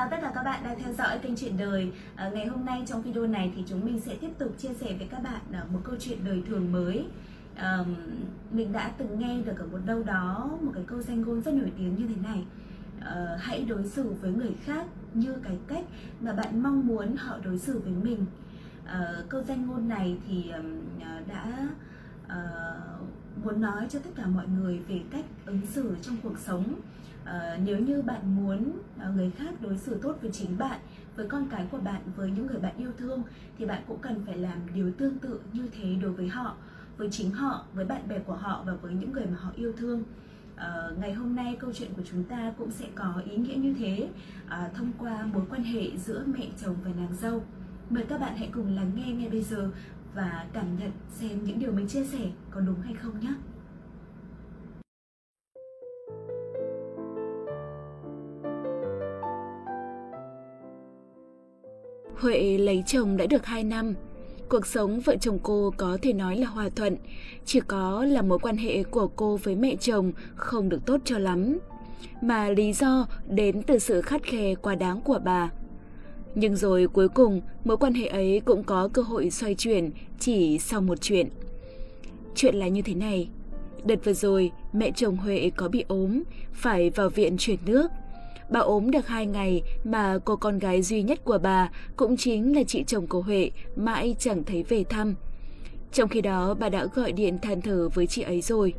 chào tất cả các bạn đang theo dõi kênh Chuyện Đời. Ngày hôm nay trong video này thì chúng mình sẽ tiếp tục chia sẻ với các bạn một câu chuyện đời thường mới. Mình đã từng nghe được ở một đâu đó một cái câu danh ngôn rất nổi tiếng như thế này: hãy đối xử với người khác như cái cách mà bạn mong muốn họ đối xử với mình. Câu danh ngôn này thì muốn nói cho tất cả mọi người về cách ứng xử trong cuộc sống. Nếu như bạn muốn người khác đối xử tốt với chính bạn, với con cái của bạn, với những người bạn yêu thương, thì bạn cũng cần phải làm điều tương tự như thế đối với họ, với chính họ, với bạn bè của họ và với những người mà họ yêu thương. Ngày hôm nay câu chuyện của chúng ta cũng sẽ có ý nghĩa như thế, thông qua mối quan hệ giữa mẹ chồng và nàng dâu. Mời các bạn hãy cùng lắng nghe ngay bây giờ và cảm nhận xem những điều mình chia sẻ có đúng hay không nhé. Huệ lấy chồng đã được 2 năm. Cuộc sống vợ chồng cô có thể nói là hòa thuận, chỉ có là mối quan hệ của cô với mẹ chồng không được tốt cho lắm, mà lý do đến từ sự khắt khe quá đáng của bà. Nhưng rồi cuối cùng, mối quan hệ ấy cũng có cơ hội xoay chuyển chỉ sau một chuyện. Chuyện là như thế này. Đợt vừa rồi, mẹ chồng Huệ có bị ốm, phải vào viện chuyển nước. Bà ốm được 2 ngày mà cô con gái duy nhất của bà, cũng chính là chị chồng của Huệ, mãi chẳng thấy về thăm. Trong khi đó, bà đã gọi điện than thở với chị ấy rồi.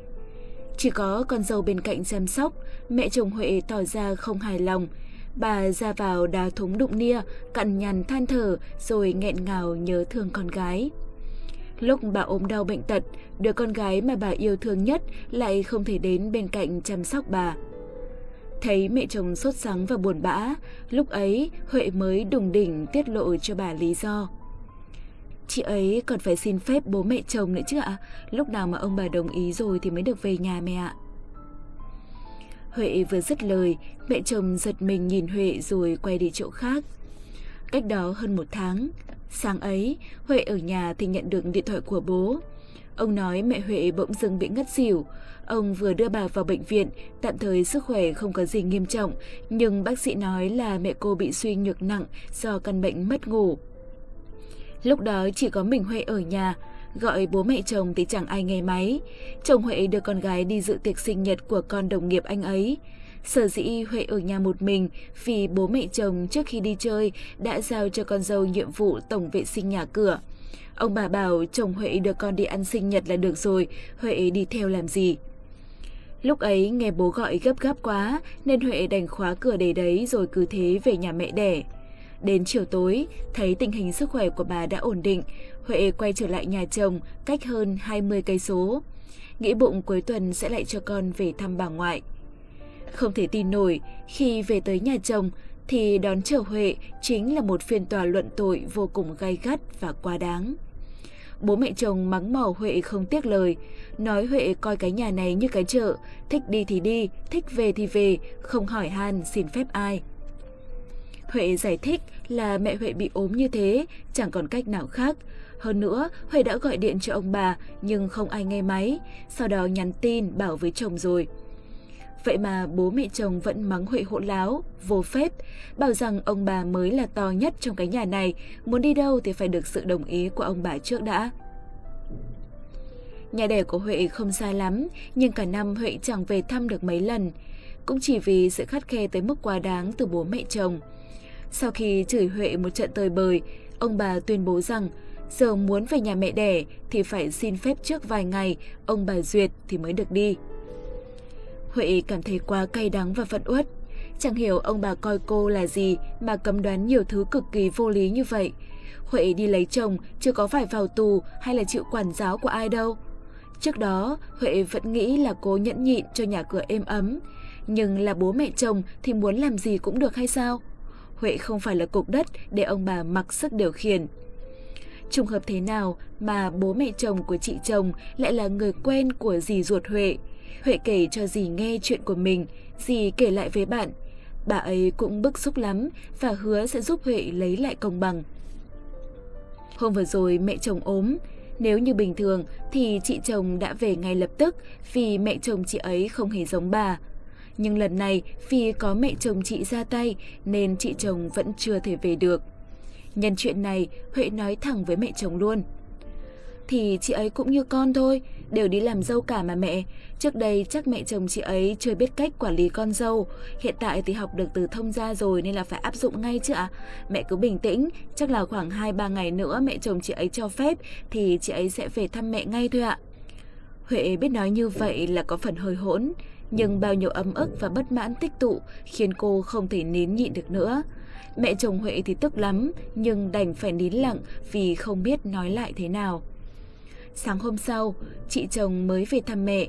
Chỉ có con dâu bên cạnh chăm sóc, mẹ chồng Huệ tỏ ra không hài lòng. Bà ra vào đá thúng đụng nia, cằn nhằn than thở rồi nghẹn ngào nhớ thương con gái. Lúc bà ốm đau bệnh tật, đứa con gái mà bà yêu thương nhất lại không thể đến bên cạnh chăm sóc bà. Thấy mẹ chồng sốt sắng và buồn bã, lúc ấy Huệ mới đùng đỉnh tiết lộ cho bà lý do. Chị ấy còn phải xin phép bố mẹ chồng nữa chứ ạ, lúc nào mà ông bà đồng ý rồi thì mới được về nhà mẹ ạ. Huệ vừa dứt lời, mẹ chồng giật mình nhìn Huệ rồi quay đi chỗ khác. Cách đó hơn 1 tháng, sáng ấy, Huệ ở nhà thì nhận được điện thoại của bố. Ông nói mẹ Huệ bỗng dưng bị ngất xỉu. Ông vừa đưa bà vào bệnh viện, tạm thời sức khỏe không có gì nghiêm trọng, nhưng bác sĩ nói là mẹ cô bị suy nhược nặng do căn bệnh mất ngủ. Lúc đó chỉ có mình Huệ ở nhà, gọi bố mẹ chồng thì chẳng ai nghe máy. Chồng Huệ đưa con gái đi dự tiệc sinh nhật của con đồng nghiệp anh ấy. Sở dĩ Huệ ở nhà một mình vì bố mẹ chồng trước khi đi chơi đã giao cho con dâu nhiệm vụ tổng vệ sinh nhà cửa. Ông bà bảo chồng Huệ đưa con đi ăn sinh nhật là được rồi, Huệ đi theo làm gì. Lúc ấy nghe bố gọi gấp gáp quá nên Huệ đành khóa cửa để đấy rồi cứ thế về nhà mẹ đẻ. Đến chiều tối, thấy tình hình sức khỏe của bà đã ổn định, Huệ quay trở lại nhà chồng cách hơn 20 cây số. Nghĩ bụng cuối tuần sẽ lại cho con về thăm bà ngoại. Không thể tin nổi, khi về tới nhà chồng thì đón chờ Huệ chính là một phiên tòa luận tội vô cùng gay gắt và quá đáng. Bố mẹ chồng mắng mỏ Huệ không tiếc lời, nói Huệ coi cái nhà này như cái chợ, thích đi thì đi, thích về thì về, không hỏi han xin phép ai. Huệ giải thích là mẹ Huệ bị ốm như thế, chẳng còn cách nào khác. Hơn nữa, Huệ đã gọi điện cho ông bà nhưng không ai nghe máy, sau đó nhắn tin bảo với chồng rồi. Vậy mà bố mẹ chồng vẫn mắng Huệ hỗn láo, vô phép, bảo rằng ông bà mới là to nhất trong cái nhà này, muốn đi đâu thì phải được sự đồng ý của ông bà trước đã. Nhà đẻ của Huệ không xa lắm, nhưng cả năm Huệ chẳng về thăm được mấy lần, cũng chỉ vì sự khắt khe tới mức quá đáng từ bố mẹ chồng. Sau khi chửi Huệ một trận tơi bời, ông bà tuyên bố rằng giờ muốn về nhà mẹ đẻ thì phải xin phép trước vài ngày, ông bà duyệt thì mới được đi. Huệ cảm thấy quá cay đắng và phẫn uất. Chẳng hiểu ông bà coi cô là gì mà cấm đoán nhiều thứ cực kỳ vô lý như vậy. Huệ đi lấy chồng chứ có phải vào tù hay là chịu quản giáo của ai đâu. Trước đó, Huệ vẫn nghĩ là cô nhẫn nhịn cho nhà cửa êm ấm. Nhưng là bố mẹ chồng thì muốn làm gì cũng được hay sao? Huệ không phải là cục đất để ông bà mặc sức điều khiển. Trùng hợp thế nào mà bố mẹ chồng của chị chồng lại là người quen của dì ruột Huệ. Huệ kể cho dì nghe chuyện của mình, dì kể lại với bạn. Bà ấy cũng bức xúc lắm và hứa sẽ giúp Huệ lấy lại công bằng. Hôm vừa rồi mẹ chồng ốm, nếu như bình thường thì chị chồng đã về ngay lập tức vì mẹ chồng chị ấy không hề giống bà. Nhưng lần này vì có mẹ chồng chị ra tay nên chị chồng vẫn chưa thể về được. Nhân chuyện này, Huệ nói thẳng với mẹ chồng luôn. Thì chị ấy cũng như con thôi, đều đi làm dâu cả mà mẹ. Trước đây chắc mẹ chồng chị ấy chưa biết cách quản lý con dâu. Hiện tại thì học được từ thông gia rồi nên là phải áp dụng ngay chứ ạ. Mẹ cứ bình tĩnh, chắc là khoảng 2-3 ngày nữa mẹ chồng chị ấy cho phép thì chị ấy sẽ về thăm mẹ ngay thôi ạ. Huệ biết nói như vậy là có phần hơi hỗn, nhưng bao nhiêu ấm ức và bất mãn tích tụ khiến cô không thể nín nhịn được nữa. Mẹ chồng Huệ thì tức lắm nhưng đành phải nín lặng vì không biết nói lại thế nào. Sáng hôm sau, chị chồng mới về thăm mẹ,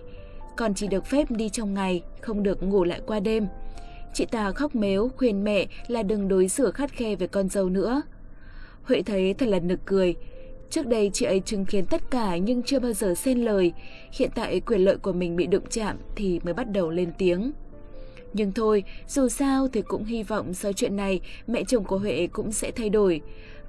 còn chỉ được phép đi trong ngày, không được ngủ lại qua đêm. Chị ta khóc mếu khuyên mẹ là đừng đối xử khắt khe với con dâu nữa. Huệ thấy thật là nực cười. Trước đây chị ấy chứng kiến tất cả nhưng chưa bao giờ xen lời. Hiện tại quyền lợi của mình bị đụng chạm thì mới bắt đầu lên tiếng. Nhưng thôi, dù sao thì cũng hy vọng sau chuyện này mẹ chồng của Huệ cũng sẽ thay đổi.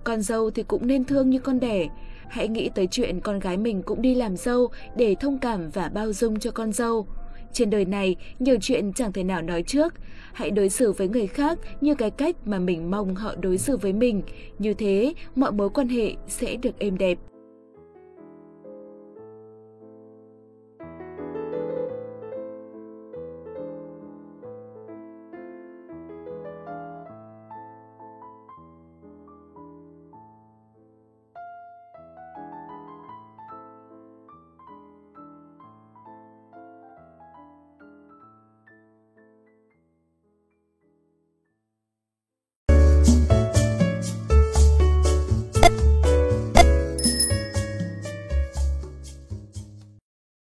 Con dâu thì cũng nên thương như con đẻ. Hãy nghĩ tới chuyện con gái mình cũng đi làm dâu để thông cảm và bao dung cho con dâu. Trên đời này, nhiều chuyện chẳng thể nào nói trước. Hãy đối xử với người khác như cái cách mà mình mong họ đối xử với mình. Như thế, mọi mối quan hệ sẽ được êm đẹp.